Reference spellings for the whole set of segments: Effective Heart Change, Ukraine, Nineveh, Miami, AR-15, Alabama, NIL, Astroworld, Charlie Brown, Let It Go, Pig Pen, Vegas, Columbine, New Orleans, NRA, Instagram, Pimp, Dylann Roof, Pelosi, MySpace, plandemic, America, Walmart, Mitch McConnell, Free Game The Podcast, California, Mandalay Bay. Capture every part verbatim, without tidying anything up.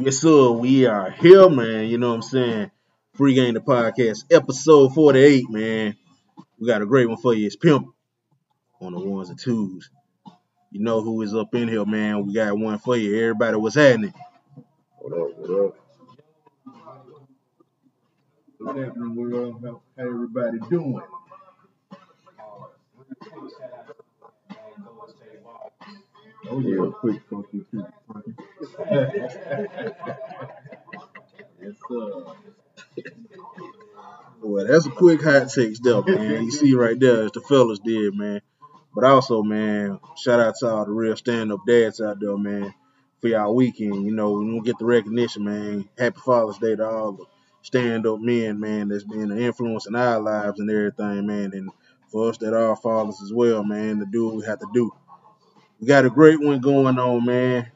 Yes, sir. We are here, man. You know what I'm saying? Free Game The Podcast, episode forty-eight, man. We got a great one for you. It's Pimp on the ones and twos. You know who is up in here, man. We got one for you. Everybody, what's happening? What up, what up? What's happening, world? How everybody doing? Oh, yeah, quick, funky, quick, funky. Yes, sir. Boy, that's a quick hot takes there, man. You see right there, as the fellas did, man. But also, man, shout out to all the real stand-up dads out there, man, for y'all weekend. You know, we don't get the recognition, man. Happy Father's Day to all the stand-up men, man, that's been an influence in our lives and everything, man. And for us that are fathers as well, man, to do what we have to do. We got a great one going on, man.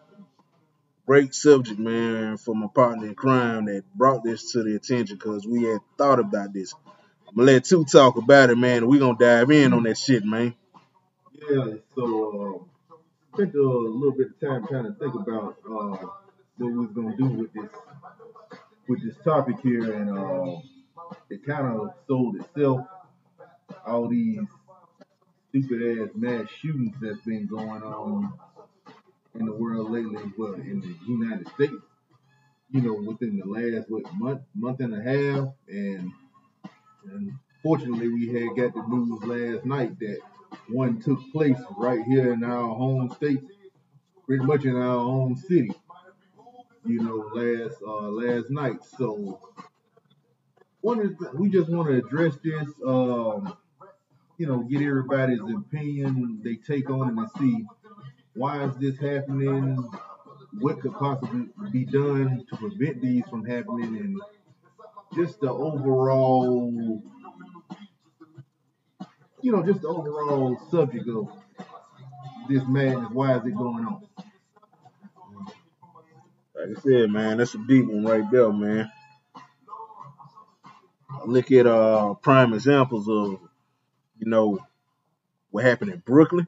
Great subject, man, for my partner in crime that brought this to the attention because we had thought about this. I'm going to let you talk about it, man, and we're going to dive in on that shit, man. Yeah, so um, I spent a little bit of time trying to think about uh, what we was going to do with this with this topic here, and uh, it kind of sold itself. All these stupid-ass mass shootings that's been going on in the world lately, well, in the United States, you know, within the last, what, month, month and a half, and, and fortunately we had got the news last night that one took place right here in our home state, pretty much in our own city, you know, last, uh, last night, so one of the, we just want to address this, um, you know, get everybody's opinion, they take on it and see why is this happening, what could possibly be done to prevent these from happening, and just the overall, you know, just the overall subject of this madness, why is it going on? Like I said, man, that's a deep one right there, man. I look at uh, prime examples of, you know, what happened in Brooklyn,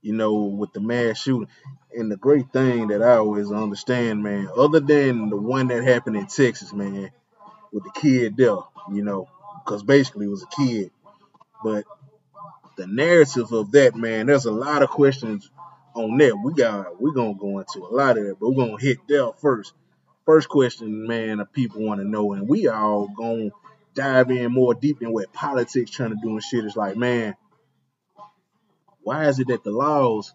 you know, with the mass shooting. And the great thing that I always understand, man, other than the one that happened in Texas, man, with the kid there, you know, because basically it was a kid. But the narrative of that, man, there's a lot of questions on that. We got, we're going to go into a lot of that, but we're going to hit there first. First question, man, that people want to know, and we all going to dive in more deep than what politics trying to do and shit. It's like, man, why is it that the laws,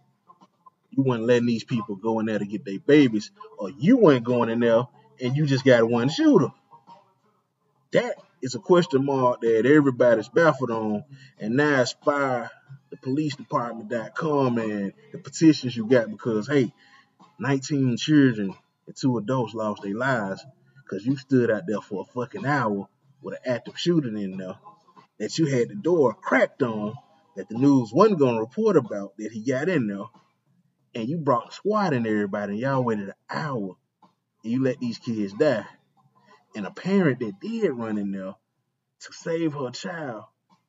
you weren't letting these people go in there to get their babies, or you weren't going in there and you just got one shooter? That is a question mark that everybody's baffled on, and now it's by the police department dot com and the petitions you got because, hey, nineteen children and two adults lost their lives because you stood out there for a fucking hour with an active shooting in there that you had the door cracked on that the news wasn't going to report about that he got in there, and you brought the squad and everybody, and y'all waited an hour, and you let these kids die. And a parent that did run in there to save her child,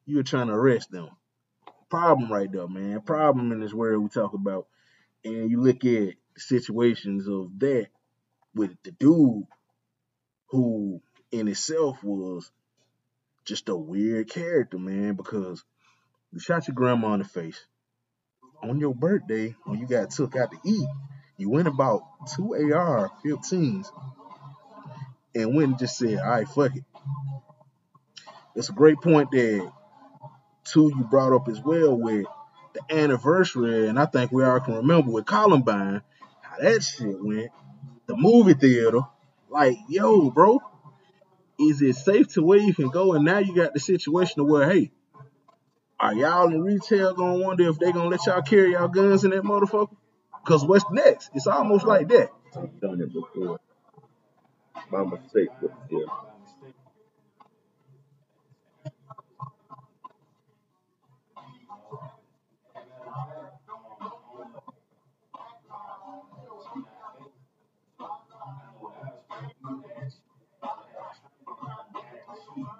you were trying to arrest them. Problem right there, man. Problem in this world we talk about. And you look at situations of that with the dude who in itself was just a weird character, man, because you shot your grandma in the face on your birthday when you got took out to eat. You went and bought two A R fifteens and went and just said, all right, fuck it. It's a great point that, too, you brought up as well with the anniversary, and I think we all can remember with Columbine, how that shit went. The movie theater, like, yo, bro, is it safe to where you can go? And now you got the situation to where, hey, are y'all in retail going to wonder if they going to let y'all carry y'all guns in that motherfucker? Because what's next? It's almost like that. I've done it before. My mistake was here.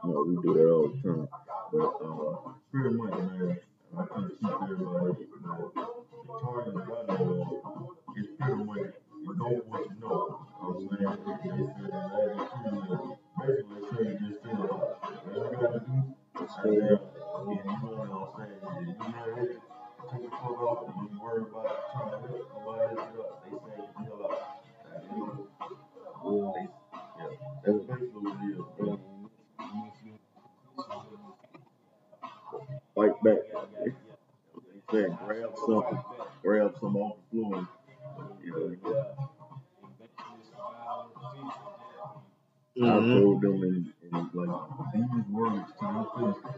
You know, we do that all the time. But, uh, pretty much, man, I kind of keep everybody, you know, the target of the gun law is pretty much, you know what you know. I was worry about trying to rip nobody else up. They say you feel like, you know, well, they, yeah, that's basically what it is, man. Fight back. They say grab something, grab some off the floor, and, you know, you know. Mm-hmm. I told them in, in like these words to my sister.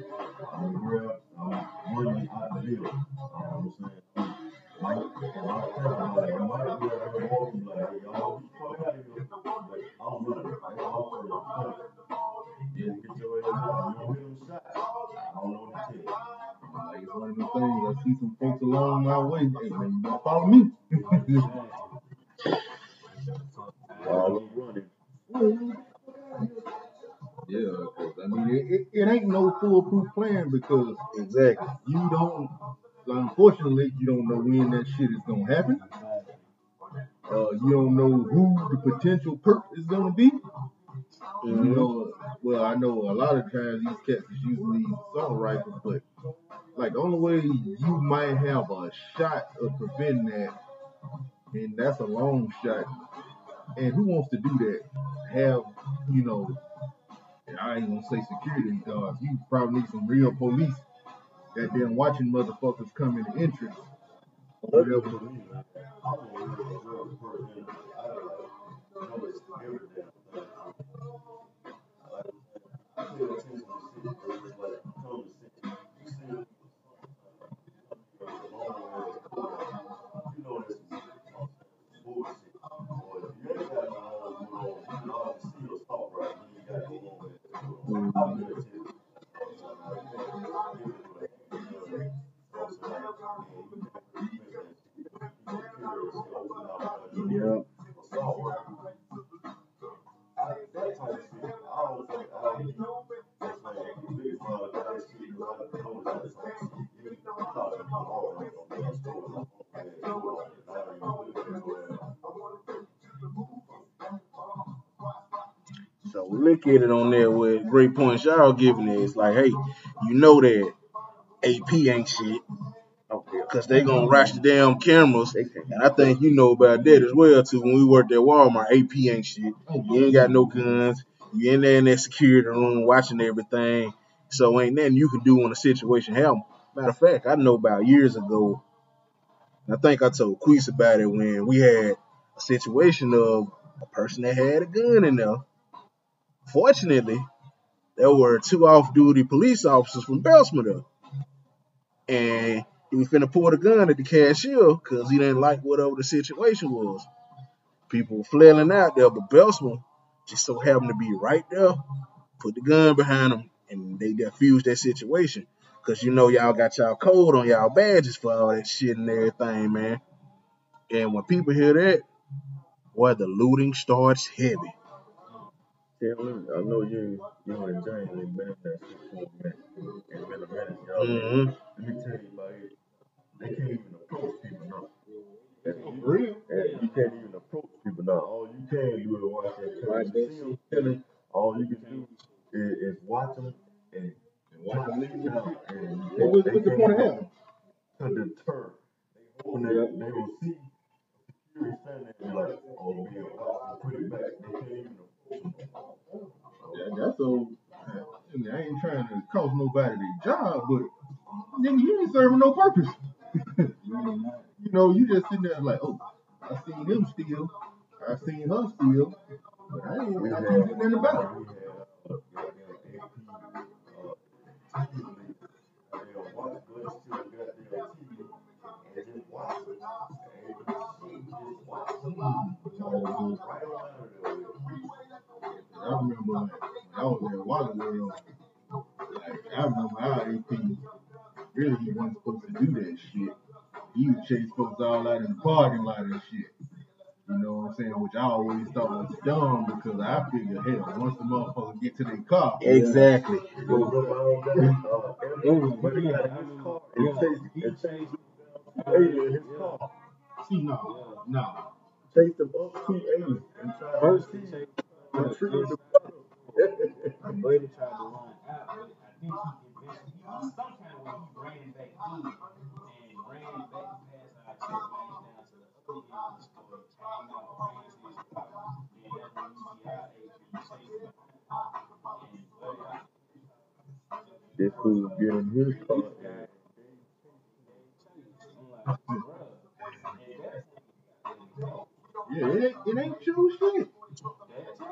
I'm grab, I'm working out the deal. I'm saying, like, and I tell them, like, I might be out there walking, like, y'all, fuck out of here. Like, I'm running. Like, I'm running. I'm running. Just get your ass out. You don't hit them shots. I don't know the tip. Like, it's one of the things. I see some folks along my way. Hey, man, don't follow me. Y'all are running. Yeah, cause, I mean, it, it, it ain't no foolproof plan because exactly you don't, unfortunately, you don't know when that shit is gonna happen. Uh, you don't know who the potential perp is gonna be. Mm-hmm. You know, well, I know a lot of times these cats is usually assault rifles, but like the only way you might have a shot of preventing that, and that's a long shot. And who wants to do that? Have, you know, I ain't gonna say security guards. You probably need some real police that been watching motherfuckers come in the entrance. Or whatever. Look at it on there with great points y'all giving it. It's like, hey, you know that A P ain't shit. Because they going to rush the damn cameras. And I think you know about that as well, too. When we worked at Walmart, A P ain't shit. You ain't got no guns. You in there in that security room watching everything. So ain't nothing you can do when a situation happens. Matter of fact, I know about years ago, I think I told Queese about it when we had a situation of a person that had a gun in there. Fortunately, there were two off-duty police officers from Belsmore, and he was finna pull the gun at the cashier because he didn't like whatever the situation was. People were flailing out there, but Belsmore just so happened to be right there, put the gun behind him, and they defused that situation because, you know, y'all got y'all code on y'all badges for all that shit and everything, man. And when people hear that, boy, the looting starts heavy. Yeah, I know you, you know, and James have been in there six, four minutes. It's been a minute, y'all. Mm-hmm. Let me tell you about it. They can't even approach people now. And you, and you can't even approach people now. All you can do is watch that film. All you can do is, is watch them and, and watch them leave out. And what was the point of him? To deter. They will see security standing there and be like, oh, man, I'll put it back. They can't even approach. Yeah, that's so. I, I ain't trying to cost nobody their job, but nigga, you ain't serving no purpose. You know, you just sitting there like, oh, I seen him steal, I seen her steal, but I ain't yeah. I can't do nothing about it. I remember like, when I was at Waterworld, like, I remember our A P really wasn't supposed to do that shit. He would chase folks all out in the parking lot and shit. You know what I'm saying? Which I always thought was dumb because I figured, hell, once the motherfuckers get to their car. Exactly. See, no, no. Chase them up to eighty. First, I think he eventually tried to run out, but I think he eventually, sometime when he ran back in and ran back past our this fool getting his spot. Yeah, it ain't, it ain't true shit.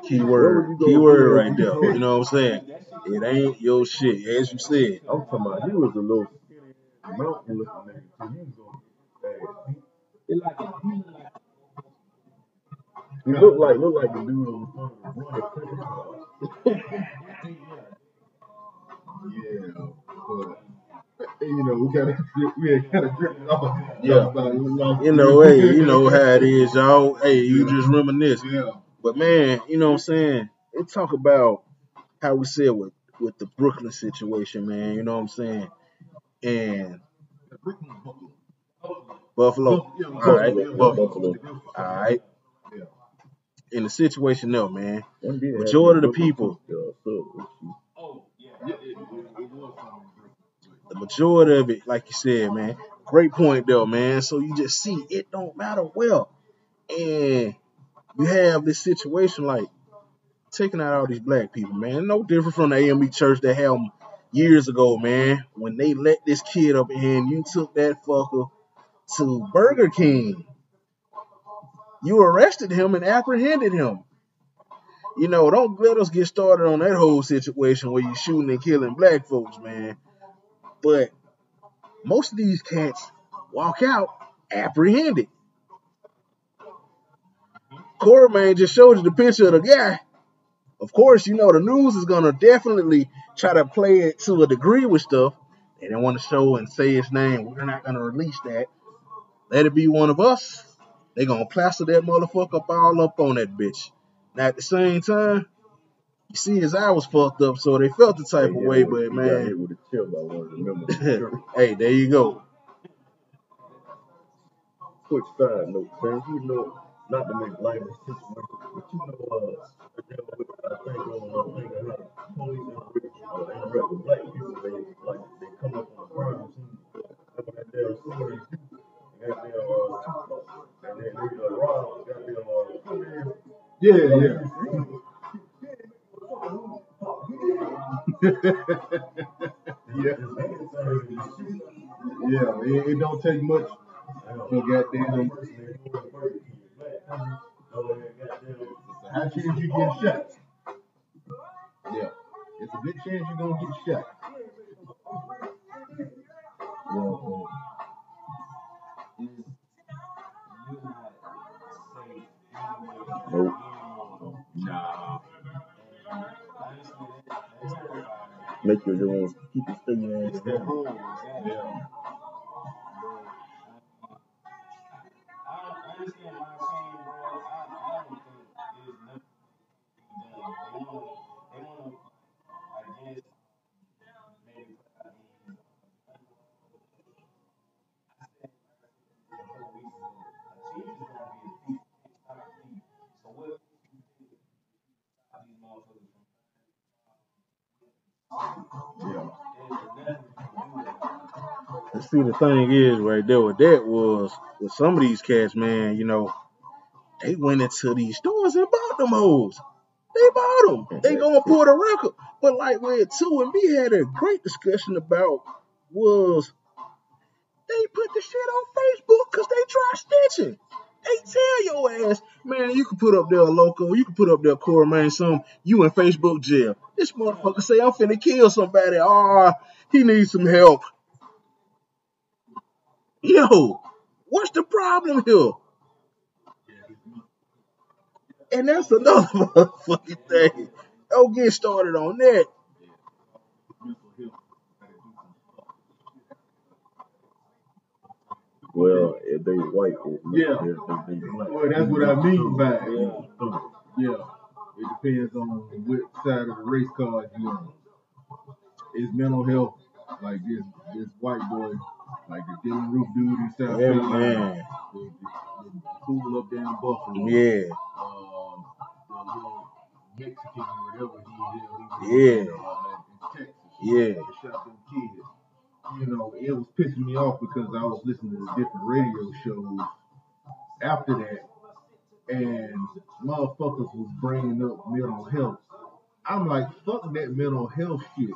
Keyword, keyword right there. You know what I'm saying? It ain't your shit, as you said. I'm talking about, he was a little mountain looking nigga. He looked like, looked like the dude on the front of the Yeah, but, you know, we gotta, we gotta drip it off. Yeah, you know, hey, you know how it is, y'all. Hey, you yeah. just reminisce. Yeah. But man, you know what I'm saying? They talk about how we said with with the Brooklyn situation, man. You know what I'm saying? And Buffalo, Buffalo. Yeah, all right, Buffalo. Buffalo. All right. Yeah. In the situation, though, man, majority of the people. The majority of it, like you said, man, great point though, man. So you just see it don't matter well. And you have this situation like taking out all these black people, man. No different from the A M E church that happened years ago, man. When they let this kid up in, you took that fucker to Burger King. You arrested him and apprehended him. You know, don't let us get started on that whole situation where you shooting and killing black folks, man. But most of these cats walk out apprehended. Coraman just showed you the picture of the guy. Of course, you know, the news is going to definitely try to play it to a degree with stuff. They don't want to show and say his name. We're not going to release that. Let it be one of us. They're going to plaster that motherfucker up all up on that bitch. Now, at the same time, you see his eye was fucked up, so they felt the type yeah, of way, but, man. The hey, there you go. Quick side note, man. You know, not to make light of the situation, but you know, uh, I think on my thing, I have police and interact with black people, they, like, they come up on the ground, and they're recording, and they're, uh, and then they're robbed, and they're, uh, yeah, yeah. yeah. Yeah, it, it don't take much. No goddamn. How chance you get shot? Yeah. It's a good chance you're gonna get shot. Yeah. Nope. Nah. Make your rules. Keep your finger in your hand. Yeah. See, the thing is, right there with that was, with some of these cats, man, you know, they went into these stores and bought them hoes. They bought them. They gonna pull the record. But like with two and me had a great discussion about was they put the shit on Facebook because they try snitching. They tell your ass, man, you can put up there a local, you can put up there a core, man, some, you in Facebook jail. This motherfucker say, I'm finna kill somebody. Ah, oh, he needs some help. Yo, what's the problem here? And that's another motherfucking thing. Don't get started on that. Well, if they white, it, yeah. If they black, well, that's what I mean by it. Yeah. It depends on which side of the race card you're on. It's mental health. Like this, this white boy. Like the Dylann Roof dude in South yeah, Carolina, the, the, the fool up there in Buffalo, yeah. Um, the little Mexican or whatever he is, yeah, uh, in Texas, yeah, shot them kids. You know, it was pissing me off because I was listening to different radio shows after that, and motherfuckers was bringing up mental health. I'm like, fuck that mental health shit.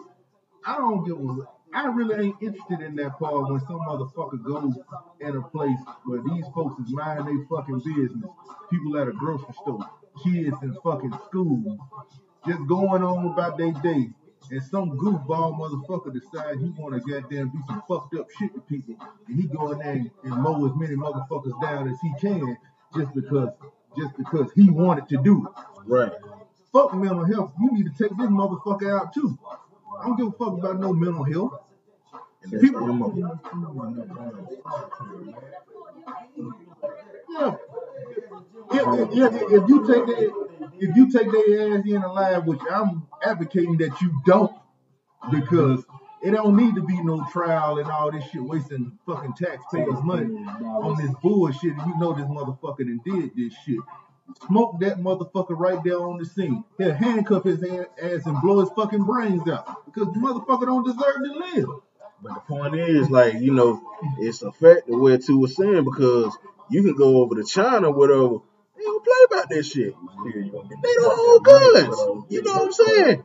I don't give a. I really ain't interested in that part when some motherfucker goes in a place where these folks is mind their fucking business. People at a grocery store, kids in fucking school, just going on about their day. And some goofball motherfucker decides he want to goddamn do some fucked up shit to people. And he go in there and, and mow as many motherfuckers down as he can just because just because he wanted to do it. Right. Fuck mental health. You need to take this motherfucker out too. I don't give a fuck about no mental health. People, yeah. If, if, if, if you take that, if you take their ass in alive, which I'm advocating that you don't, because it don't need to be no trial and all this shit, wasting fucking taxpayers' money on this bullshit. And you know this motherfucker done did this shit. Smoke that motherfucker right there on the scene. He'll handcuff his ass and blow his fucking brains out because the motherfucker don't deserve to live. But the point is, like, you know, it's a fact that where two was saying, because you can go over to China or whatever, they don't play about that shit. They don't hold guns. You know what I'm saying?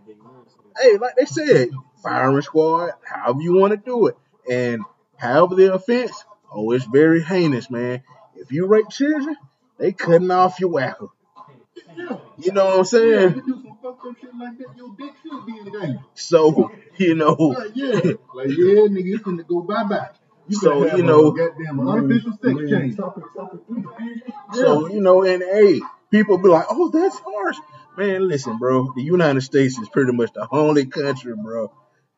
Hey, like they said, firing squad, however you want to do it. And however the offense, oh, it's very heinous, man. If you rape children, they cutting off your whacker. Yeah. You know what I'm saying? Yeah, you do some fucked up shit like that, your dick should be in danger. So, you know. Like, yeah, like, yeah, nigga, it's gonna go bye-bye. You so, you know. Goddamn artificial sex change. So, you know, and hey, people be like, oh, that's harsh. Man, listen, bro, the United States is pretty much the only country, bro,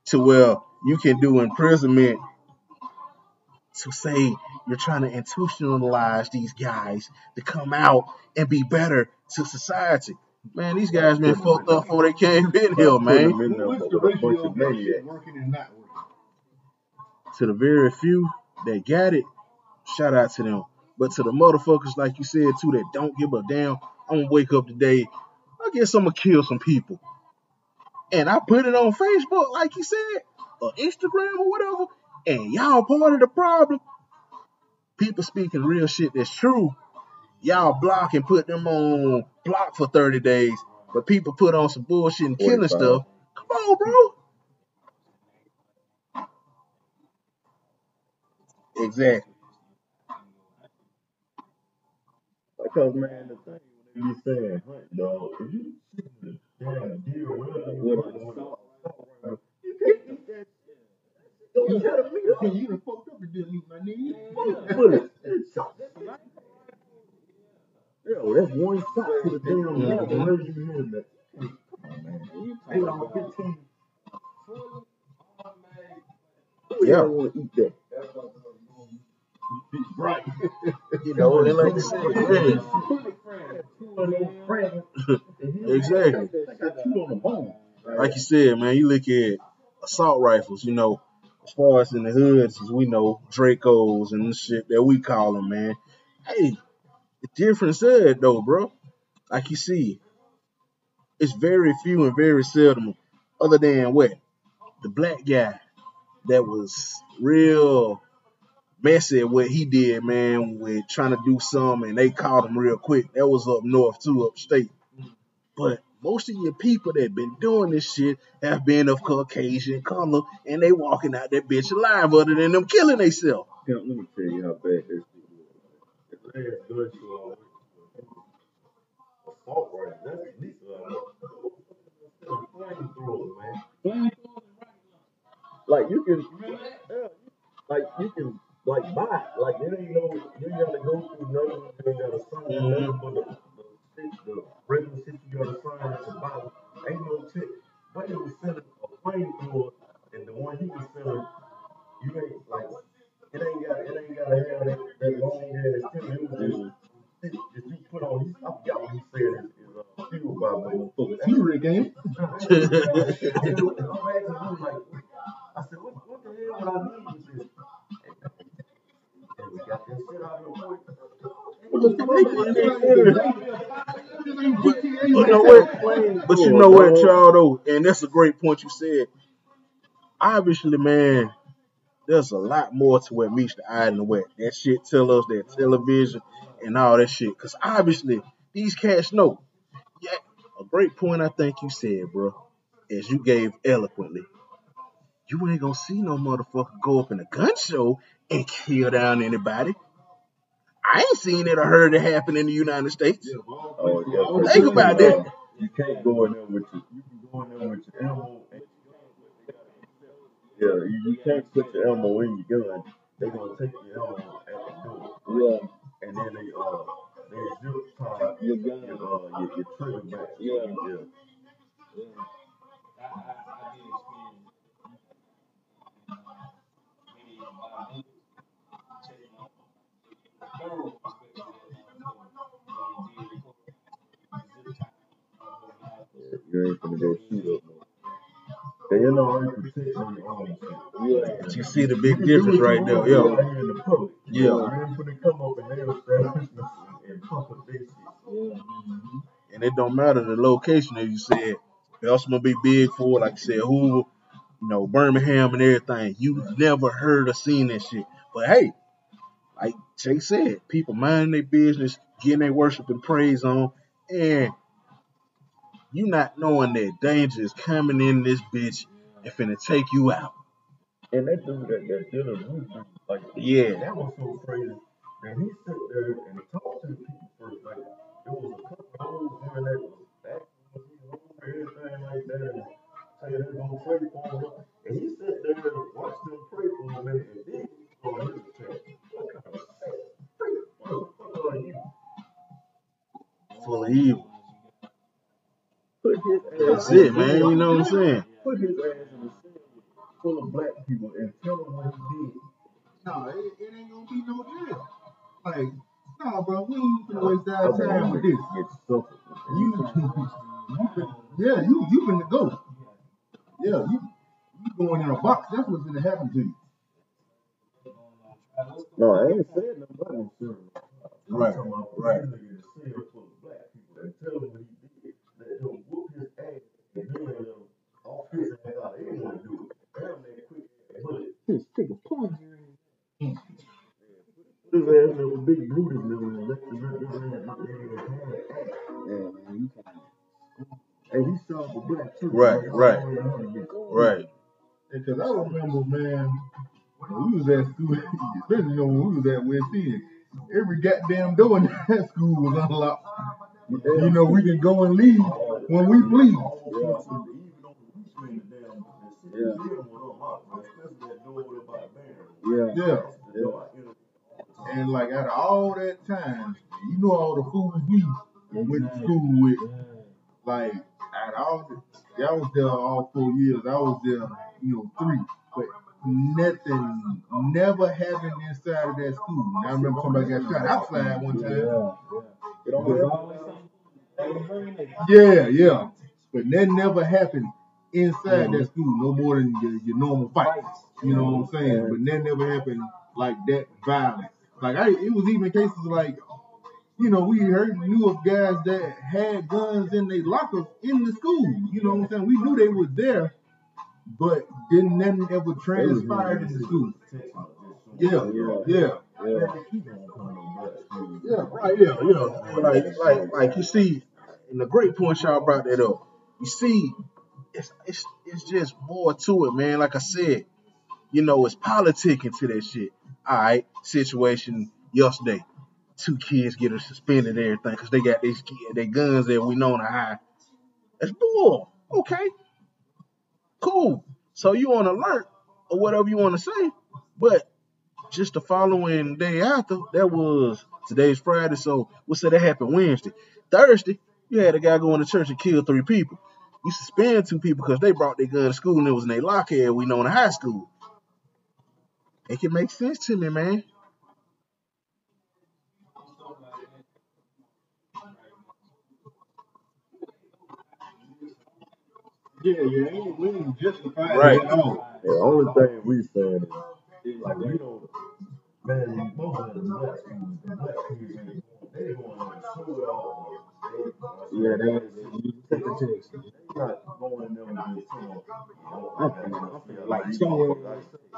to where you can do imprisonment to say you're trying to institutionalize these guys to come out and be better to society. Man, these guys been fucked up before they came in here, man. What's the ratio of that shit working and not working? To the very few that got it, shout out to them. But to the motherfuckers, like you said, too, that don't give a damn, I'm going to wake up today, I guess I'm going to kill some people. And I put it on Facebook, like you said, or Instagram or whatever, and y'all part of the problem. People speaking real shit that's true, y'all block and put them on block for thirty days, but people put on some bullshit and killing stuff. Come on, bro. Exactly. Because, man, the thing when they be saying hunt dog, if you damn deer well, you can't do that. You gotta meet up. You done fucked up and didn't meet my nigga. You Yo, that's one shot to the damn wall. Whenever you hear that. Come on, man. Hey, I'm a fifteen. Yeah, I want to eat that. Right. You know what they like to say. Exactly. Like you said, man, you look at assault rifles, you know. As far as in the hoods, as we know, Dracos and shit that we call them, man. Hey, the difference there, though, bro. Like you see, it's very few and very seldom, other than what? The black guy that was real messy at what he did, man, with trying to do something, and they caught him real quick. That was up north, too, upstate. But most of your people that been doing this shit have been of Caucasian color, and they walking out that bitch alive other than them killing themselves. Let me tell you how bad this shit is. It's good to assault right. That's at least a man. Like you can, like you can, like buy. Like you ain't no, you gotta go through nothing. You ain't gotta sign nothing for the. The regular shit you gotta sign at the bottom. Ain't no tip. But you was selling a flamethrower, and the one you was selling, you ain't like it ain't got it ain't gotta have that, that long ass tip. It was just that you put on. I forgot what he said. It's a fuel bomb, but it's a fuel game. I said, what, what the hell would I need with this? And we got that shit out of your boy. But, but you know what? But you know what, child, though, and that's a great point you said. Obviously, man, there's a lot more to what meets the eye than what that shit tell us, that television and all that shit. Because obviously, these cats know. Yeah, a great point I think you said, bro, as you gave eloquently. you ain't gonna see no motherfucker go up in a gun show and kill down anybody. I ain't seen it or heard it happen in the United States. Yeah, well, oh, yeah, well, think you, about uh, that. You can't go in there with your, you can go in there with your ammo. And, yeah, you, you can't put your ammo in your gun. They're gonna take your ammo at the door. Yeah, and then they uh they zip tie your gun, and, uh, your, your trigger back. Yeah, yeah. yeah. I, I, I did experience. You ain't gonna go shoot up. They ain't already protecting your own shit. But you see the big difference right now, yo. Yeah. You ain't gonna come up and they'll establish and pump a big shit. And it don't matter the location that you said. They also gonna be big for, like I said, Hoover, you know, Birmingham and everything. You never heard or seen that shit. But hey, like Jay said, people minding their business, getting their worship and praise on, and you not knowing that danger is coming in this bitch and finna take you out. And that dude that, that Dylann Roof, like, yeah, that was so crazy. And he sat there and talked to the people first. Like, there was a couple of old women that was back and everything like that. And say they're gonna pray for him. And he sat there and watched them pray for him. And then he saw his attack. What kind of fuck are you? Full of evil. That's it, man. You know what I'm saying? Put his ass in the city full of black people and tell them what he did. No, it, it ain't gonna be no jail. Like, no, bro, we ain't gonna waste our time with this. You, you, yeah, you, you been the ghost. Yeah, you, you going in a box. That's what's gonna happen to you. No, I ain't saying nobody. Right, right. Right, right, right. Because I remember, man, when we was at school, especially when we was at West End, every goddamn door in that school was unlocked. You know, we can go and leave when we please. Yeah. Yeah. Yeah. And like out of all that time, you know all the fools we went to school with, like out of all the I was there all four years. I was there, you know, three. But nothing, never happened inside of that school. And I remember somebody got shot outside one time. Yeah, yeah. yeah. yeah. But that never happened inside yeah. that school. No more than your, your normal fights. You know what I'm saying? But that never happened like that violence. Like, I, it was even cases like, you know, we heard knew of guys that had guns in their lockers in the school. You know what I'm saying? We knew they were there, but didn't nothing ever transpire in the school. Yeah, yeah, yeah, yeah, yeah, right, yeah, yeah. Like, like, like you see, and the great point y'all brought that up. You see, it's it's it's just more to it, man. Like I said, you know, it's politicking to that shit. All right, situation yesterday. Two kids getting suspended and everything because they got these their guns that we know on the high. That's bull. Okay. Cool. So you on alert or whatever you want to say, but just the following day after, that was today's Friday, so we'll say that happened Wednesday. Thursday, you had a guy go into church and kill three people. You suspend two people because they brought their gun to school and it was in their locker we know in the high school. It can make sense to me, man. Yeah, yeah, it ain't really justified right. at all. The only thing we saying is, like, you know, man, most of the black people, the black people, they going to sue it all. Yeah, they take the checks. They're not going in there with the team. I'm feeling like someone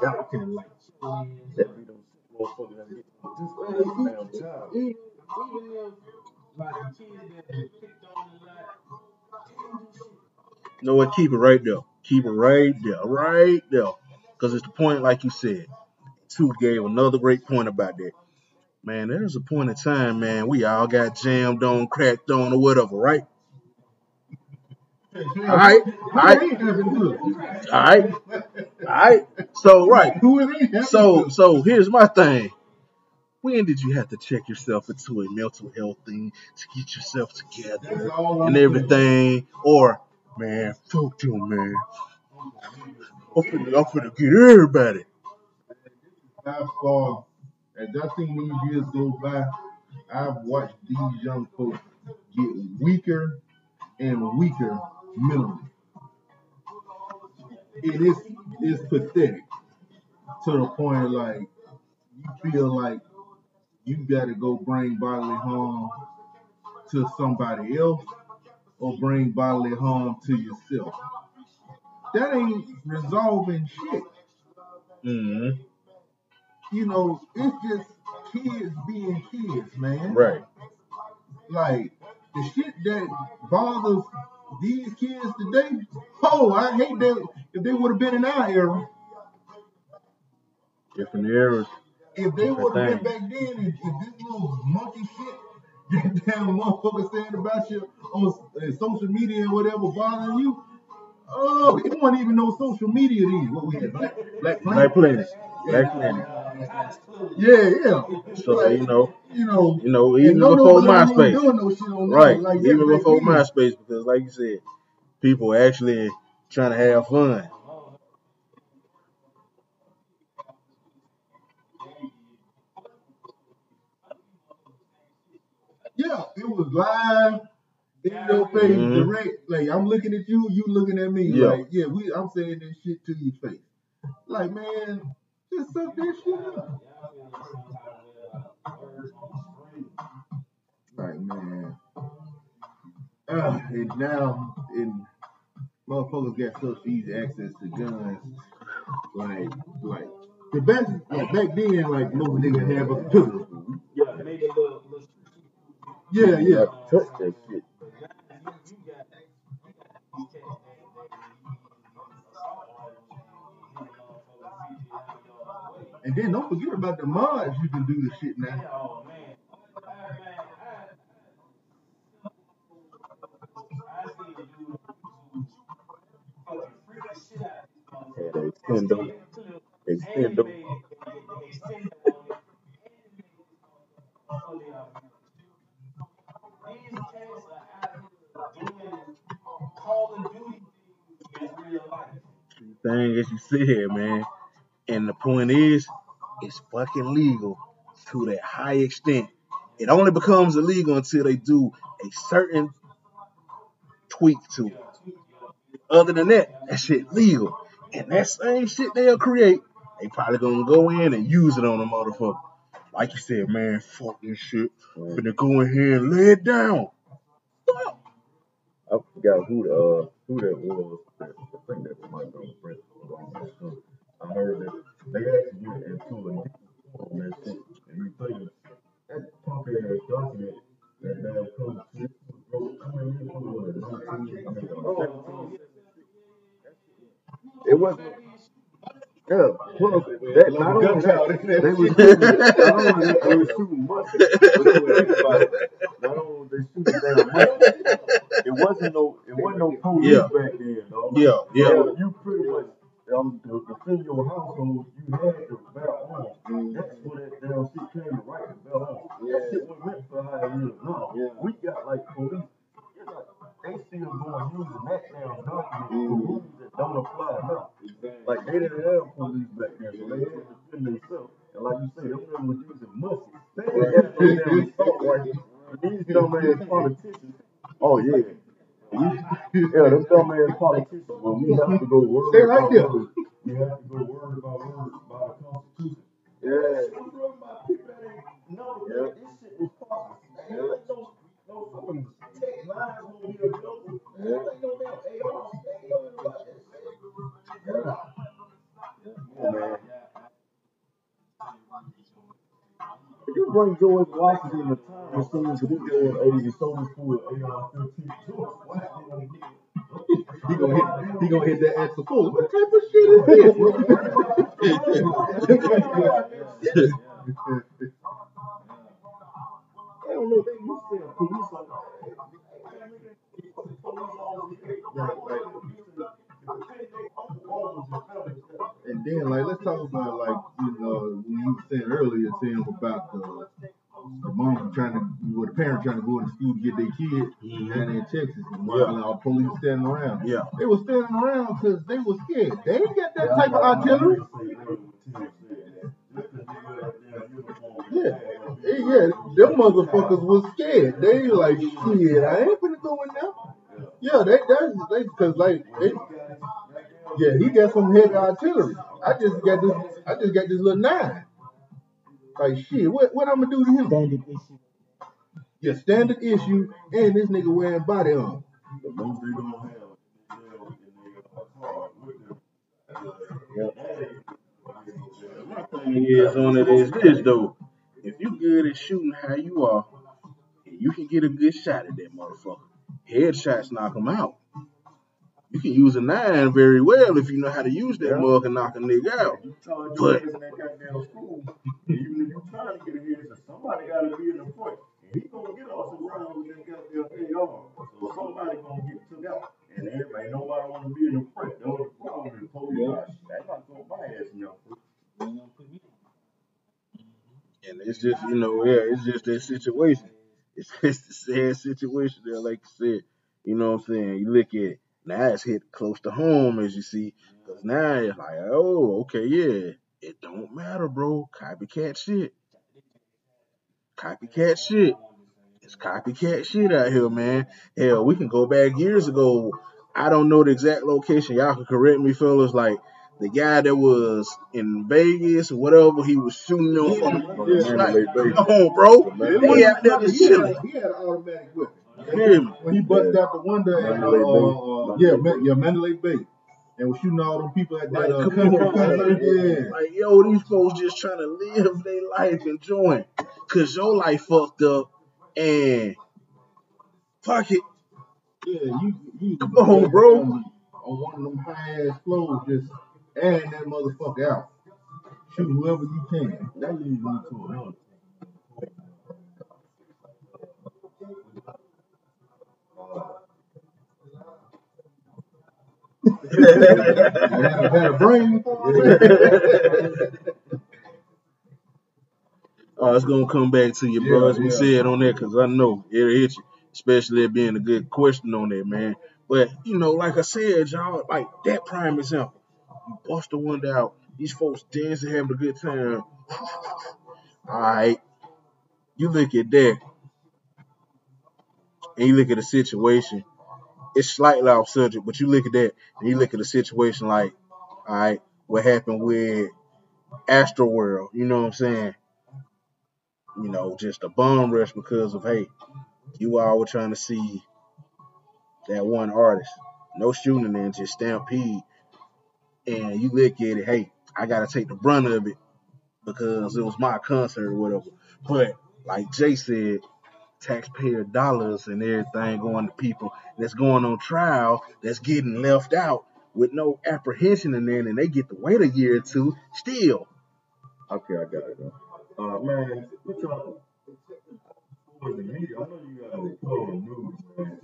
I'm feeling like someone that we don't see motherfuckers that get on this damn job. Even if, like, the kids that get picked on a lot, no, keep it right there. Keep it right there. Right there. Because it's the point, like you said, too, Gabe, another great point about that. Man, there's a point in time, man, we all got jammed on, cracked on, or whatever, right? All right, all right, all right, all right. So, right. So, so here's my thing. When did you have to check yourself into a mental health thing to get yourself together and everything? Or, man, fuck you, man. I'm finna get everybody. I've saw, as I've seen these years go by, I've watched these young folks get weaker and weaker mentally. It is it's pathetic to the point like you feel like you gotta go bring bodily harm to somebody else or bring bodily harm to yourself. That ain't resolving shit. Mm-hmm. You know, it's just kids being kids, man. Right. Like, the shit that bothers these kids today, oh, I hate that if they would have been in our era. Different eras. If they would have been back then, if, if this little monkey shit that damn motherfucker saying about you on uh, social media and whatever bothering you, oh, they won't even know social media then. What we had, Black, Black Planet? Black Planet. Black Planet. Yeah, yeah. So like, you know, you know, you know, even before MySpace, doing no shit on right? Like even that, before like, MySpace, because like you said, people actually trying to have fun. Yeah, it was live in your face, mm-hmm. direct. Like I'm looking at you, you looking at me. Yeah. Like yeah, we. I'm saying this shit to your face. Like man. Just suck that shit up. Like, man. Uh, and now, and motherfuckers got such easy access to guns. Like, like, the best, like, back then, like, most niggas have a pistol. Yeah, yeah. Touch that shit. And then don't forget about the mods. You can do the shit now. Yeah, they extend them. They extend them. The thing is, you sit here, man. And the point is, it's fucking legal to that high extent. It only becomes illegal until they do a certain tweak to it. Other than that, that shit legal. And that same shit they'll create, they probably gonna go in and use it on a motherfucker. Like you said, man, fuck this shit. I'm finna go in here and lay it down. Fuck. I forgot who the, uh, who that was. I think that was my little friend. I heard that they actually get into a on that shit. And you think that punk ass document that damn comes to it. It wasn't. Yeah, well, that not only that, they was shooting, not only they were shooting monkeys, but they were everybody. Not only they shooting down monkeys, it wasn't no, it wasn't no police yeah. back then, dog. Yeah, yeah. So you pretty much. Um, to defend your household, you had to bear arms. Mm-hmm. That's where that damn shit came to right to bear arms. Yeah. That shit wasn't meant for how it is now. Yeah. We got like police. Like, they still going using that damn document mm-hmm. for rules that don't apply now. Exactly. Like they didn't have police back then, so they had to defend themselves. And like you said, them men was using muscle. They didn't have no damn assault rifles. These dumb ass politicians. Oh yeah. Yeah, those dumb ass politicians. Well, we have to go word Stay right about there. Word. We have to go word about word by the Constitution. Yeah. No, yeah. This shit was false. Yeah. Yeah. Man. You bring George Washington the time as soon as this guy in the eighties and so much for A R fifteen. George Washington He gonna hit, he gonna hit that axle full. What type of shit is this? I don't know. You said police like and then, like, let's talk about, like, you know, when you said earlier, Tim, about the, the mom trying to, or the parent trying to go in the school to get their kid mm-hmm. down in Texas, and yeah. all police standing around. Yeah. They were standing around because they were scared. They ain't got that yeah, type of artillery. Yeah. Yeah, them motherfuckers was scared. They like, shit, I ain't finna go in there. Yeah, they, that's, they, cause like, they, yeah, he got some heavy artillery. I just got this, I just got this little nine. Like, shit, what, what I'm gonna do to him? Standard issue. Yeah, standard issue, and this nigga wearing body armor. My thing is on it is this though. If you good at shooting how you are, and you can get a good shot at that motherfucker, headshots knock him out. You can use a nine very well if you know how to use that yeah. mug and knock a nigga out. You trying to but, in that goddamn school, even if you trying to get a headshot, somebody got to be in the front. He's going to get off the ground with that goddamn A R. So somebody going to get took out. And everybody, nobody want to be in the front. They want to put on the pole. That's not going to buy ass now. And it's just, you know, yeah, it's just that situation. It's just a sad situation there, like you said. You know what I'm saying? You look at now it's hit close to home, as you see. Because now it's like, oh, okay, yeah. It don't matter, bro. Copycat shit. Copycat shit. It's copycat shit out here, man. Hell, we can go back years ago. I don't know the exact location. Y'all can correct me, fellas, like. The guy that was in Vegas or whatever, he was shooting on fucking yeah, Mandalay Bay. Come on, bro. They out there just chilling. He had an automatic weapon. Yeah. When he busted yeah. out the window and, uh, uh, yeah, Man- yeah, Mandalay Bay. And was shooting all them people at that. Like, uh, come come on, on, yeah. Like, yo, these folks just trying to live their life enjoying. Because your life fucked up and fuck it. Yeah, you, you come on, bro. On one of them high-ass floors just... And that motherfucker out. Shoot whoever you can. That leads me to another thing. Have had a brain. Oh, it's gonna come back to you, yeah, bro. As we yeah. said on that, cause I know it'll hit you, especially it being a good question on that, man. But you know, like I said, y'all, like that prime example. You bust the window out. These folks dancing, having a good time. Alright. You look at that. And you look at the situation. It's slightly off subject, but you look at that. And you look at the situation like, alright, what happened with Astroworld? You know what I'm saying? You know, just a bomb rush because of, hey, you all were trying to see that one artist. No shooting and just stampede. And you look at it, hey, I got to take the brunt of it because it was my concert or whatever. But like Jay said, taxpayer dollars and everything going to people that's going on trial, that's getting left out with no apprehension in there, and they get to wait a year or two still. Okay, I got it. Uh, man, what y'all... I know you got to put on the news, man.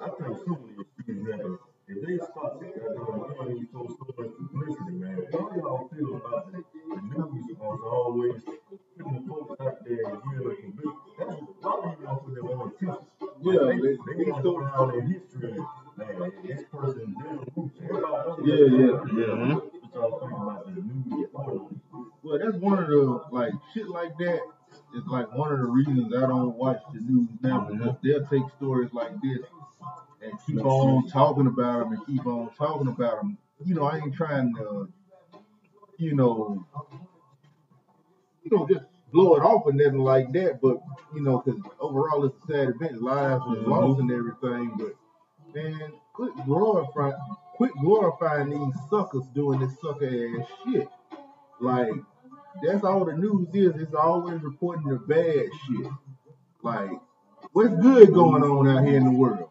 I think some of these people have... If they stop that goddamn news so much publicity, man, how y'all feel about it? The news was always putting the folks out there and real and big. That's why they don't put their own attention. Yeah, they, they, they, they throw down their history. Like, this person did who? Yeah, yeah, yeah. Mm-hmm. What y'all think about the news? Well, that's one of the, like, shit like that is, like, one of the reasons I don't watch the news now mm-hmm. because they'll take stories like this and keep on talking about them and keep on talking about them. You know, I ain't trying to, you know, you know, just blow it off or nothing like that. But, you know, because overall it's a sad event. Lives was mm-hmm. lost and everything. But, man, quit glorifying, quit glorifying these suckers doing this sucker-ass shit. Like, that's all the news is. It's always reporting the bad shit. Like, what's good going on out here in the world?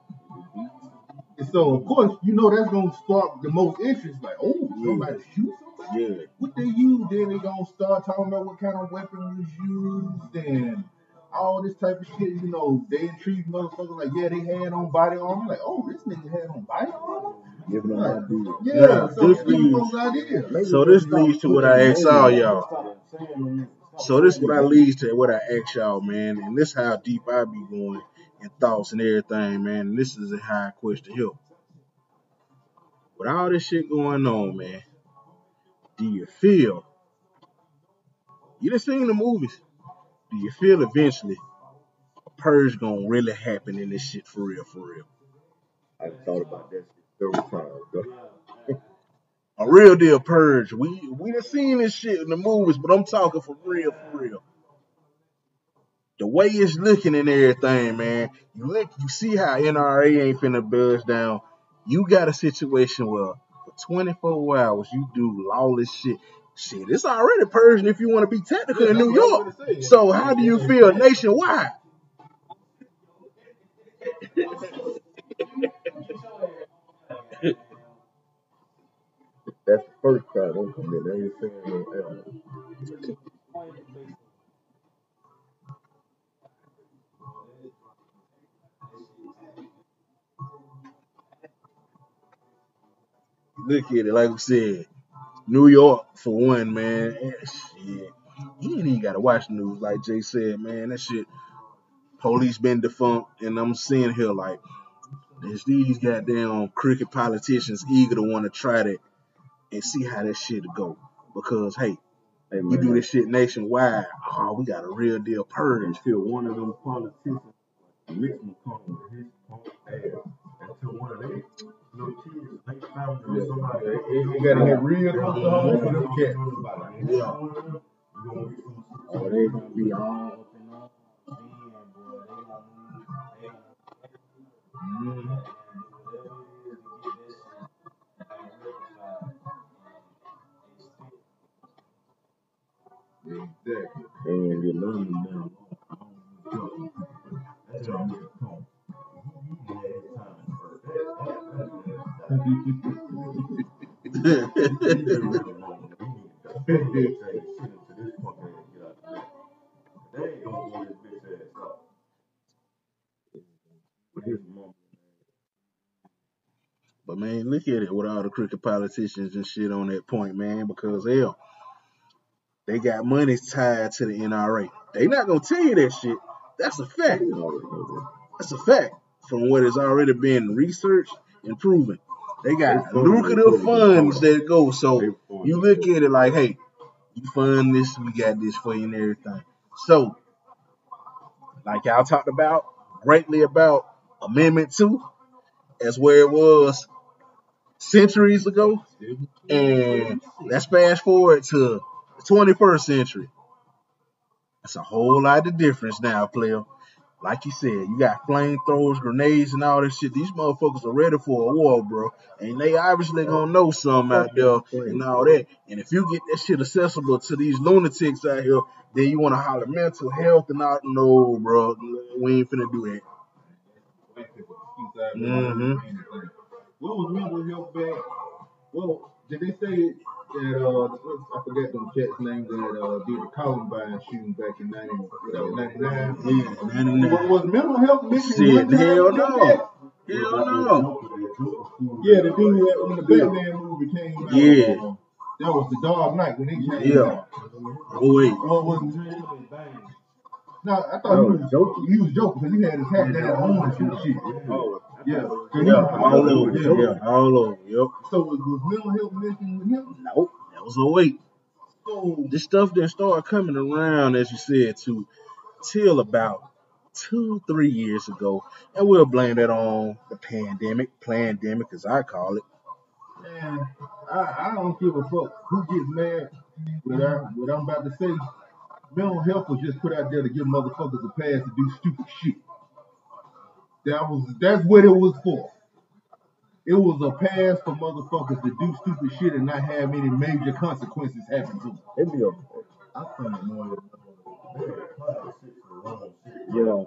And so, of course, you know that's going to spark the most interest. Like, oh, somebody shoot somebody? Yeah. What they use? Then they're going to start talking about what kind of weapon was used and all this type of shit. You know, they intrigue motherfuckers. Like, yeah, they had on body armor. Like, oh, this nigga had on body armor? Like, yeah, yeah, so this leads, so this leads to what I asked all y'all. So this what I leads to what I asked y'all, man. And this how deep I be going and thoughts and everything, man. And this is a high question here. With all this shit going on, man, do you feel, you done seen the movies, do you feel eventually a purge gonna really happen in this shit for real, for real? I thought about that. A real deal purge. We we done seen this shit in the movies, but I'm talking for real, for real. The way it's looking and everything, man. You look, you see how N R A ain't finna buzz down. You got a situation where for twenty-four hours you do lawless shit. Shit, it's already purging if you want to be technical yeah, in New York. Say, so how do you feel nationwide? That's the first crowd. Don't come in. They ain't saying no hell. Look at it. Like I said, New York, for one, man. Shit. You ain't even got to watch the news. Like Jay said, man, that shit, police been defunct. And I'm seeing here, like, there's these goddamn crooked politicians eager to want to try that and see how that shit go. Because, hey, hey you do this shit nationwide, oh, we got a real deal purge. Until one of them politicians licks me come with his own ass. Until one of them little kids, they found them somebody. You gotta get real close to home with them cats. Yeah. Oh, they gonna be all up and all. Mm. Exactly. And you learn them down. That's how I'm getting home. But man, look at it with all the crooked politicians and shit on that point, man, because hell, they got money tied to the N R A. They not going to tell you that shit. That's a fact. That's a fact from what has already been researched and proven. They got lucrative funds that go. So you look at it like, hey, you fund this, we got this for you and everything. So, like y'all talked about, greatly about Amendment two, as where it was centuries ago. And let's fast forward to twenty-first century. That's a whole lot of difference now, player. Like you said, you got flamethrowers, grenades, and all this shit. These motherfuckers are ready for a war, bro. And they obviously gonna know something out there and all that. And if you get that shit accessible to these lunatics out here, then you wanna holler mental health and all. No, bro, we ain't finna do that. Mm-hmm. What was mental health back? Well, did they say that, uh, I forgot them cats' names that uh, did the Columbine shooting back in ninety-nine? Yeah, ninety-nine. What was mental health mission? Hell no. Hell no. Yeah, the dude that when the Batman movie came out. Yeah. Uh, that was the Dark Knight when it came yeah. out. Oh, wait. Oh, wasn't No, I thought no, he was joking. He was joking because he had his hat down on and shit. Oh, yeah. Yeah, yeah. all over. Yeah, yeah, all over. Yep. So was, was mental health messing with him? Nope. That was a wait. So this stuff that started coming around, as you said, to till about two, three years ago, and we'll blame that on the pandemic, plandemic, as I call it. Man, I, I don't give a fuck who gets mad with what I'm about to say. Mental health was just put out there to give motherfuckers a pass to do stupid shit. That was that's what it was for. It was a pass for motherfuckers to do stupid shit and not have any major consequences happen to them. It'd be okay. I find it more. Yeah.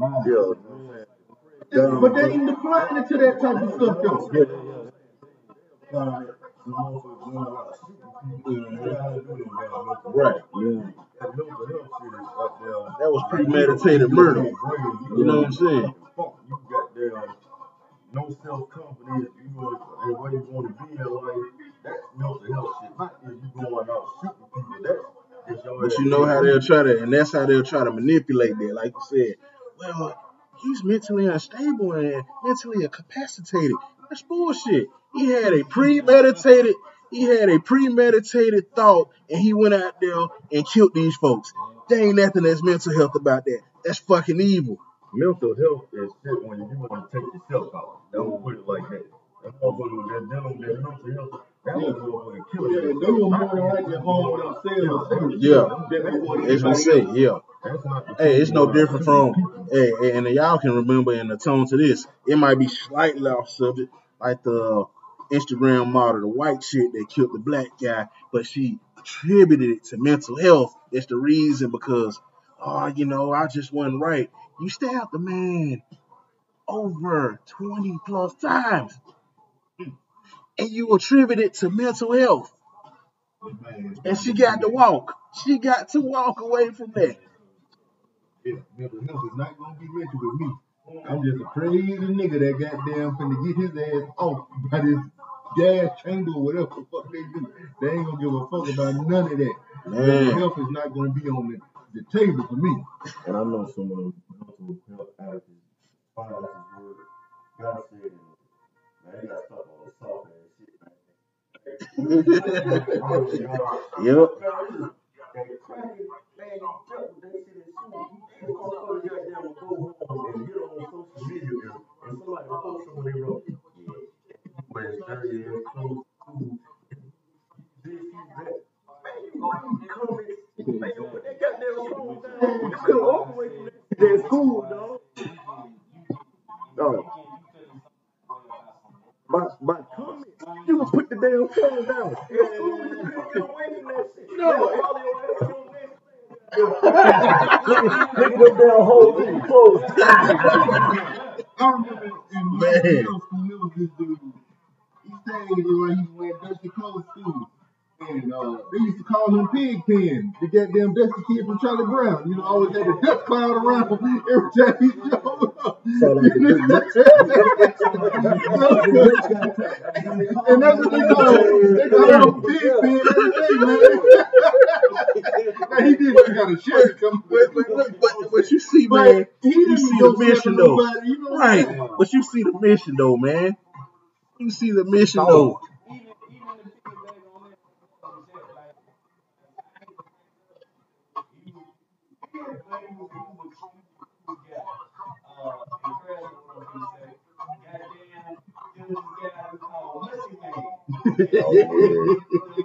online. Yeah. Yeah. But they ain't declining to that type of stuff though. Yeah. Uh, right. Yeah. That was premeditated murder. You know what I'm saying? You got there. No self confidence, you know, and where you want to be in life, that's mental health shit. Not if you going out shooting people, that's your But you know how they'll try to, and that's how they'll try to manipulate that. Like you said, well, he's mentally unstable and mentally incapacitated. That's bullshit. He had a premeditated, he had a premeditated thought, and he went out there and killed these folks. There ain't nothing that's mental health about that. That's fucking evil. Mental health is shit when you want to take yourself out. Don't put it like that. That motherfucker with that dealing with that mental health, that motherfucker kill you. Yeah, they were more like that home themselves. Yeah, as we say, yeah. Hey, it's no different from, hey, and y'all can remember in the tone to this, it might be slightly off subject, like the Instagram model, the white chick that killed the black guy, but she attributed it to mental health. That's the reason because, oh, you know, I just wasn't right. You stabbed the man over twenty plus times, and you attribute it to mental health. And she got to walk. She got to walk away from that. Yeah, mental health is not going to be mentioned with me. I'm just a crazy nigga that goddamn finna get his ass off by this gas chamber or whatever the fuck they do. They ain't going to give a fuck about none of that. Man. Mental health is not going to be on it. The table for me. And I know someone who helped out of his find out his word. God said it. Man, they got stuff on the soft ass shit, man. Yep. Man, you put that goddamn phone down all the way from that school, dog. Dog. My, my comment, you put the damn phone down. Yeah, school, you couldn't get away from that shit. No. Look what that whole thing closed. I remember in my middle school, it was this dude. He said he went to Dusty Close School. And uh, they used to call him Pig Pen, the goddamn dusty kid from Charlie Brown. You know, always had a dust cloud around him every time he showed up. And that's what they call him. They call him Pig Pen every day, man. Now, he didn't got a shirt coming. But, but, but, but, but you see, but man, he didn't you see the mission, though. Nobody, you know right. Saying? But you see the mission, though, man. You see the mission, oh. though. Yeah. You know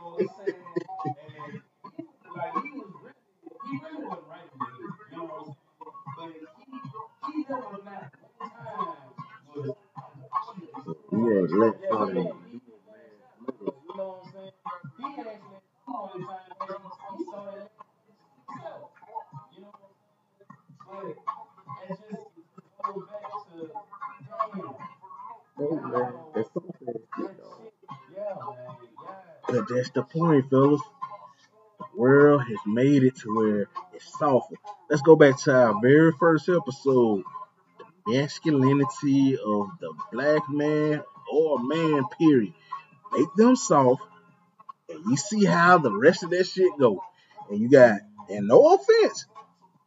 what I'm saying? And like he was really, he really wasn't right with me, you know what I'm saying? But he, he never not one time was shit. Yeah, that's funny. You know what I'm saying? He actually all the time he saw that himself. You know what I'm saying? But it just goes back to him. Oh man, that's so bad. But that's the point, fellas. The world has made it to where it's softer. Let's go back to our very first episode. The masculinity of the black man or man, period. Make them soft, and you see how the rest of that shit go. And you got, and no offense,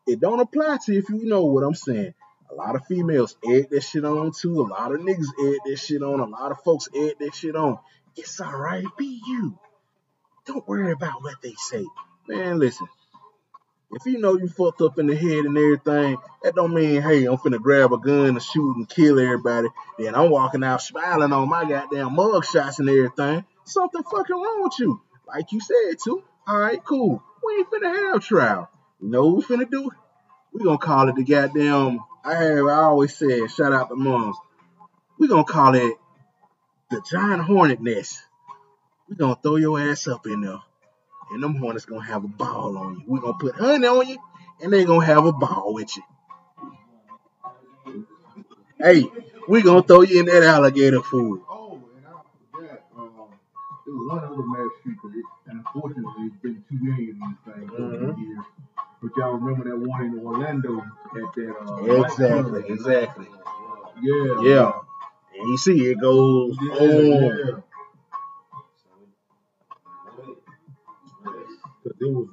it don't apply to you if you know what I'm saying. A lot of females egg that shit on too. A lot of niggas egg that shit on. A lot of folks egg that shit on. It's all right. Be you. Don't worry about what they say. Man, listen. If you know you fucked up in the head and everything, that don't mean, hey, I'm finna grab a gun and shoot and kill everybody. Then I'm walking out smiling on my goddamn mug shots and everything. Something fucking wrong with you. Like you said to. All right, cool. We ain't finna have trial. You know what we finna do? We gonna call it the goddamn, I, have, I always said, shout out to moms. We gonna call it the giant hornet nest. We're going to throw your ass up in there. And them hornets going to have a ball on you. We're going to put honey on you. And they're going to have a ball with you. Hey, we gonna throw you in that alligator food. Oh, and I forgot, um, it was one other mass shooter, and unfortunately, it's been two million of these things over the years. But y'all remember that one in Orlando at that? Uh, exactly, exactly. Yeah. Yeah. And you see, it goes yeah, on. Yeah. Cause it was a,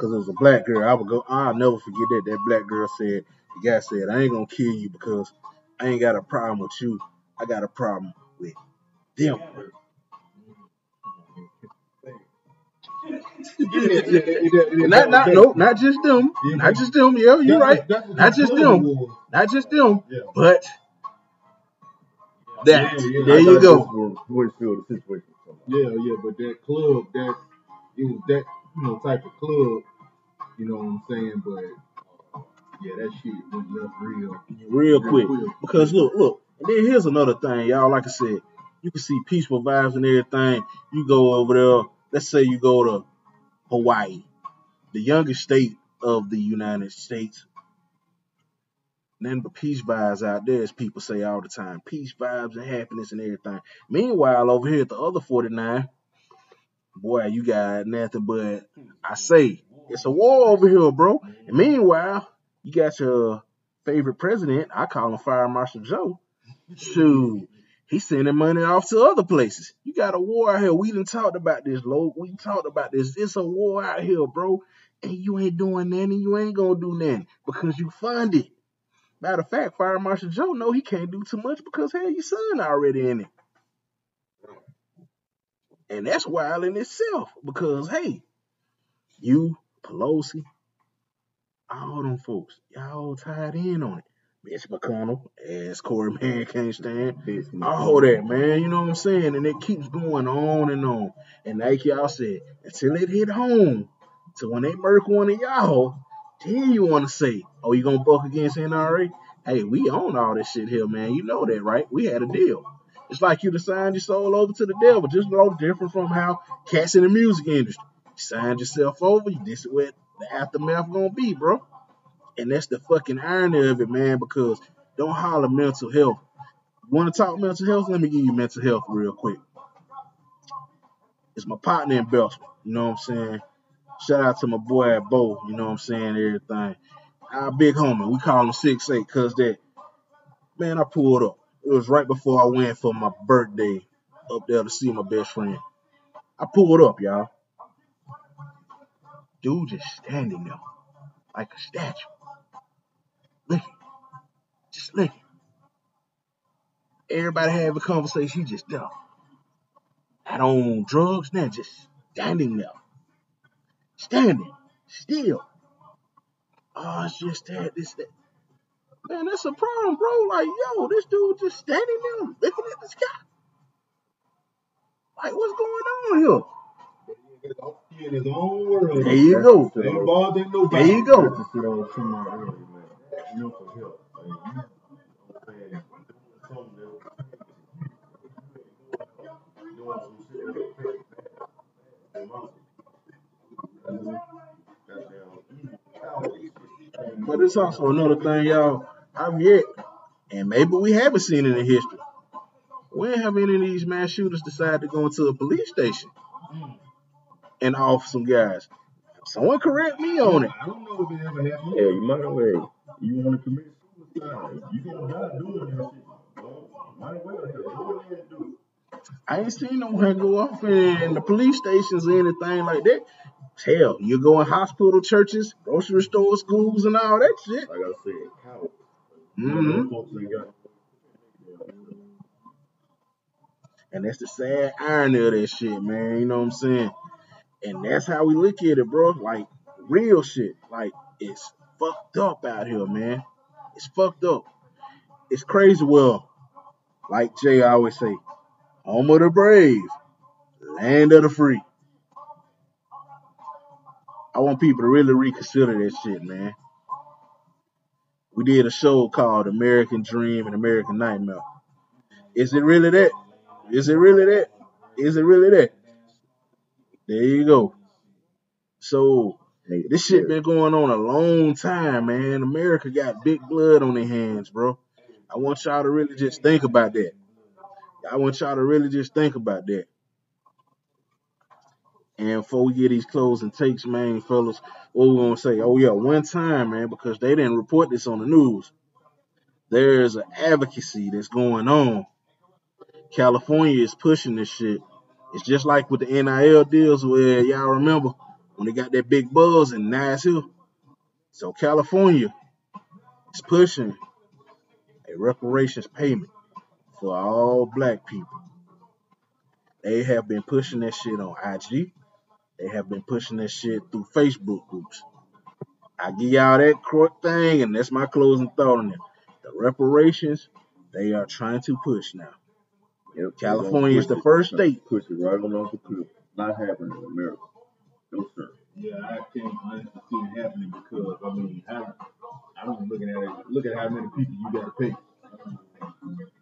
cause it was a black girl. I would go. I'll never forget that. That black girl said, the guy said, I ain't gonna kill you because I ain't got a problem with you. I got a problem with them. not, not, no, not just them. Not just them. Yeah, you're right. Not just them. Not just them. But that. There you go. Yeah, yeah. But that club, that. It was that, you know, type of club, you know what I'm saying? But, yeah, that shit went left real. Real quick. quick. Because, look, look. And then here's another thing, y'all. Like I said, you can see peaceful vibes and everything. You go over there. Let's say you go to Hawaii, the youngest state of the United States. Nothing but peace vibes out there, as people say all the time. Peace vibes and happiness and everything. Meanwhile, over here at the other forty-nine... Boy, you got nothing but, I say, it's a war over here, bro. And meanwhile, you got your favorite president, I call him Fire Marshal Joe. Shoot, he's sending money off to other places. You got a war out here. We done talked about this, Lo. We talked about this. It's a war out here, bro. And you ain't doing nothing, and you ain't going to do nothing because you fund it. Matter of fact, Fire Marshal Joe, no, he can't do too much because, hell, your son already in it. And that's wild in itself because, hey, you, Pelosi, all them folks, y'all tied in on it. Mitch McConnell, as Corey Man can't stand, all that, man, you know what I'm saying? And it keeps going on and on. And like y'all said, until it hit home, so when they murk one of y'all, then you want to say, oh, you going to buck against N R A? Hey, we own all this shit here, man. You know that, right? We had a deal. It's like you signed your soul over to the devil, just no different from how cats in the music industry. You signed yourself over, you this is what the aftermath gonna be, bro. And that's the fucking irony of it, man, because don't holler mental health. You wanna talk mental health? Let me give you mental health real quick. It's my partner in Belsman, you know what I'm saying? Shout out to my boy at Bo, you know what I'm saying, everything. Our big homie, we call him six eight, cause that, man, I pulled up. It was right before I went for my birthday up there to see my best friend. I pulled up, y'all. Dude just standing there like a statue. Licking. Just licking. Everybody having a conversation. He just there. Not on drugs now, just standing there. Standing. Still. Oh, it's just that, this, that. Man, that's a problem, bro. Like, yo, this dude just standing there looking at the sky. Like, what's going on here? He in his own world. There you go. There you go. But it's also another thing, y'all. I've yet, and maybe we haven't seen it in history. When have any of these mass shooters decided to go into a police station and off some guys? Someone correct me on it. I don't know if it ever happened. Yeah, you might have. You want to commit suicide? You gonna die doing that shit? I ain't seen no one go off in the police stations or anything like that. Hell, you go in hospital, churches, grocery stores, schools, and all that shit. Like I said, how? Mm-hmm. And that's the sad irony of that shit, man. You know what I'm saying? And that's how we look at it, bro. Like, real shit. Like, it's fucked up out here, man. It's fucked up. It's crazy. Well, like Jay always say, home of the brave, land of the free. I want people to really reconsider that shit, man. We did a show called American Dream and American Nightmare. Is it really that? Is it really that? Is it really that? There you go. So, this shit been going on a long time, man. America got big blood on their hands, bro. I want y'all to really just think about that. I want y'all to really just think about that. And before we get these closing takes, man, fellas, what we gonna say? Oh yeah, one time, man, because they didn't report this on the news. There's an advocacy that's going on. California is pushing this shit. It's just like with the N I L deals where y'all remember when they got that big buzz and now it's here. So California is pushing a reparations payment for all black people. They have been pushing that shit on I G. They have been pushing that shit through Facebook groups. I give y'all that court thing, and that's my closing thought on it. The reparations, they are trying to push now. You know, California is the first state. Push it right along the cliff. Not happening in America. No, sir. Yeah, I can't honestly see it happening because, I mean, I, I was looking at it. Look at how many people you got to pay.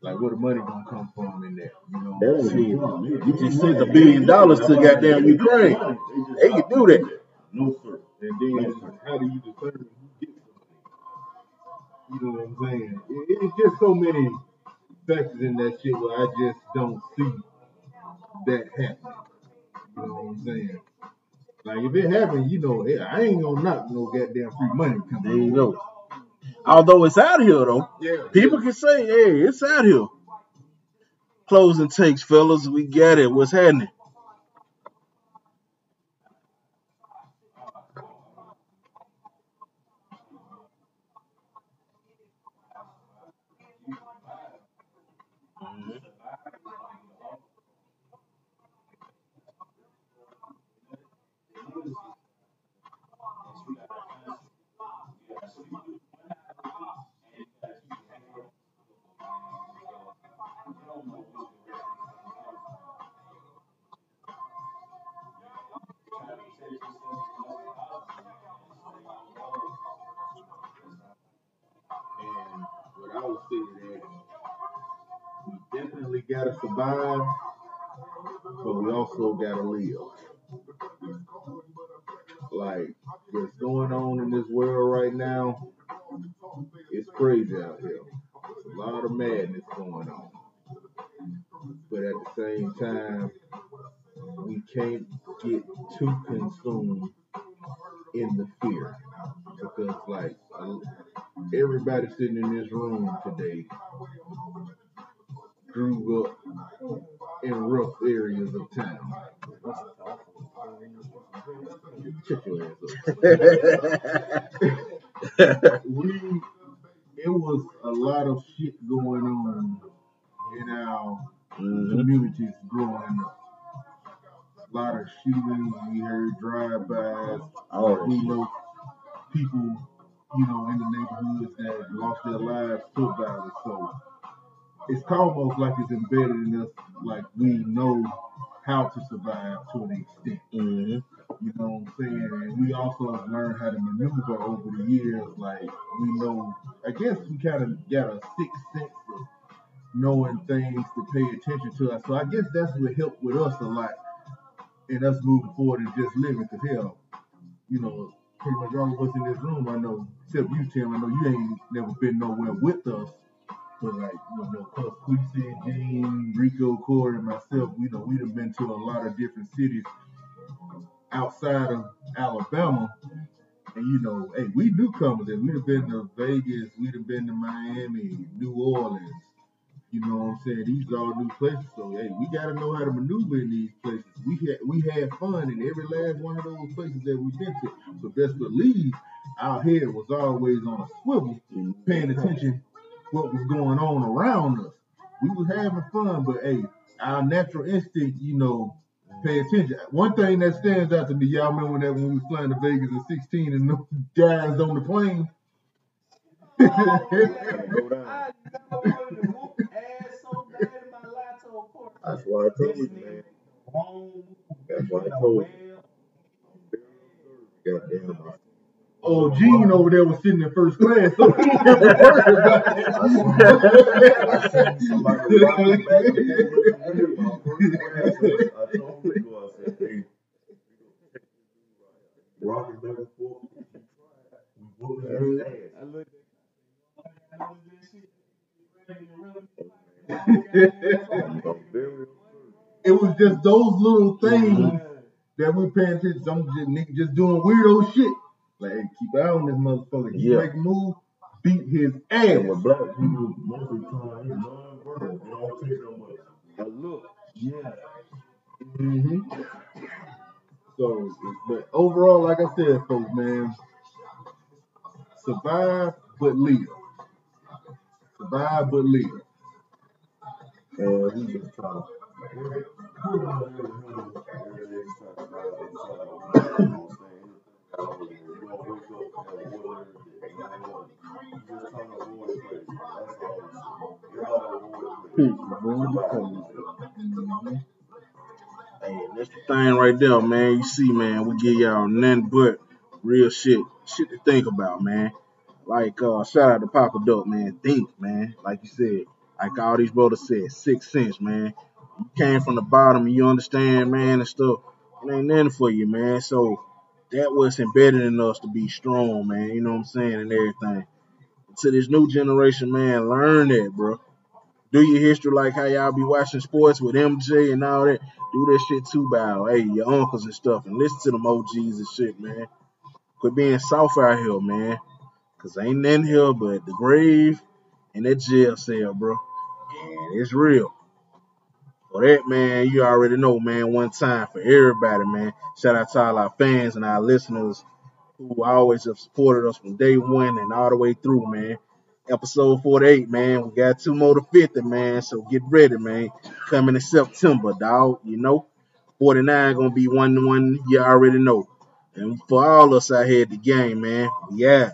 Like, where the money going to come from in there? You know, that you just sent a billion dollars to goddamn Ukraine. They can do that. No, sir. And then, no, how do you determine who gets it? You know what I'm saying? It, it's just so many factors in that shit where I just don't see that happening. You know what I'm saying? Like, if it happens, you know, I ain't gonna knock no goddamn free money coming. There you go. Although it's out here, though. Yeah, people yeah. can say, hey, it's out here. Closing takes, fellas. We get it. What's happening? Gotta survive, but we also gotta live. Like what's going on in this world right now, it's crazy out here. There's a lot of madness going on, but at the same time, we can't get too consumed in the fear, because like everybody sitting in this room today grew up in rough areas of town. Check your ass up. we, it was a lot of shit going on in our mm-hmm. communities growing up. A lot of shootings, we heard drive-bys. Oh, we know people, you know, in the neighborhoods that lost their lives to violence. So it's almost like it's embedded in us, like we know how to survive to an extent. Mm-hmm. You know what I'm saying? And we also have learned how to maneuver over the years. Like, we know, I guess we kind of got a sixth sense of knowing things to pay attention to us. So I guess that's what helped with us a lot in us moving forward and just living. Because, hell, you know, pretty much all of us in this room, I know, except you, Tim, I know you ain't never been nowhere with us. But like, you know, Coach Quincy, Gene, Rico, Corey, and myself, you know, we'd have been to a lot of different cities outside of Alabama. And, you know, hey, we newcomers. We'd have been to Vegas. We'd have been to Miami, New Orleans. You know what I'm saying? These are all new places. So, hey, we got to know how to maneuver in these places. We had, we had fun in every last one of those places that we've been to. So best believe our head was always on a swivel, paying attention what was going on around us. We was having fun, but hey, our natural instinct, you know, pay attention. One thing that stands out to me, y'all remember that when we was flying to Vegas in sixteen and those guys on the plane? That's why I told you, man. That's why I told you. Goddamn. Oh, Gene over there was sitting in first class. So he never heard about it. Rocky number four. I looked at It was just those little things that we paying attention. Some nigga just doing weirdo shit. Like, hey, keep an eye on this motherfucker. Yeah. Make a move, beat his ass. With black people, most of the time, they don't take no money. I look, yeah. Mm-hmm. So, but overall, like I said, folks, man, survive but live. Survive but live. And he just trying to. You don't wake up and have water and you want it. You're just trying to avoid place. That's all. You're trying to avoid place. Hey, that's the thing right there, man. You see, man, we give y'all nothing but real shit. Shit to think about, man. Like, uh, shout out to Papa Duck, man. Think, man. Like you said, like all these brothers said, sixth sense, man. You came from the bottom and you understand, man, and stuff. It ain't nothing for you, man. So, that was embedded in us to be strong, man. You know what I'm saying? And everything. To this new generation, man, learn that, bro. Do your history like how y'all be watching sports with M J and all that. Do that shit too, by hey, your uncles and stuff. And listen to them O Gs and shit, man. Quit being soft out here, man. Because ain't nothing here but the grave and that jail cell, bro. And it's real. For that, man, you already know, man, one time for everybody, man. Shout out to all our fans and our listeners who always have supported us from day one and all the way through, man. Episode forty-eight, man. We got two more to fifty, man, so get ready, man. Coming in September, dog, you know. forty-nine going to be one one, you already know. And for all us out here at the game, man, yeah.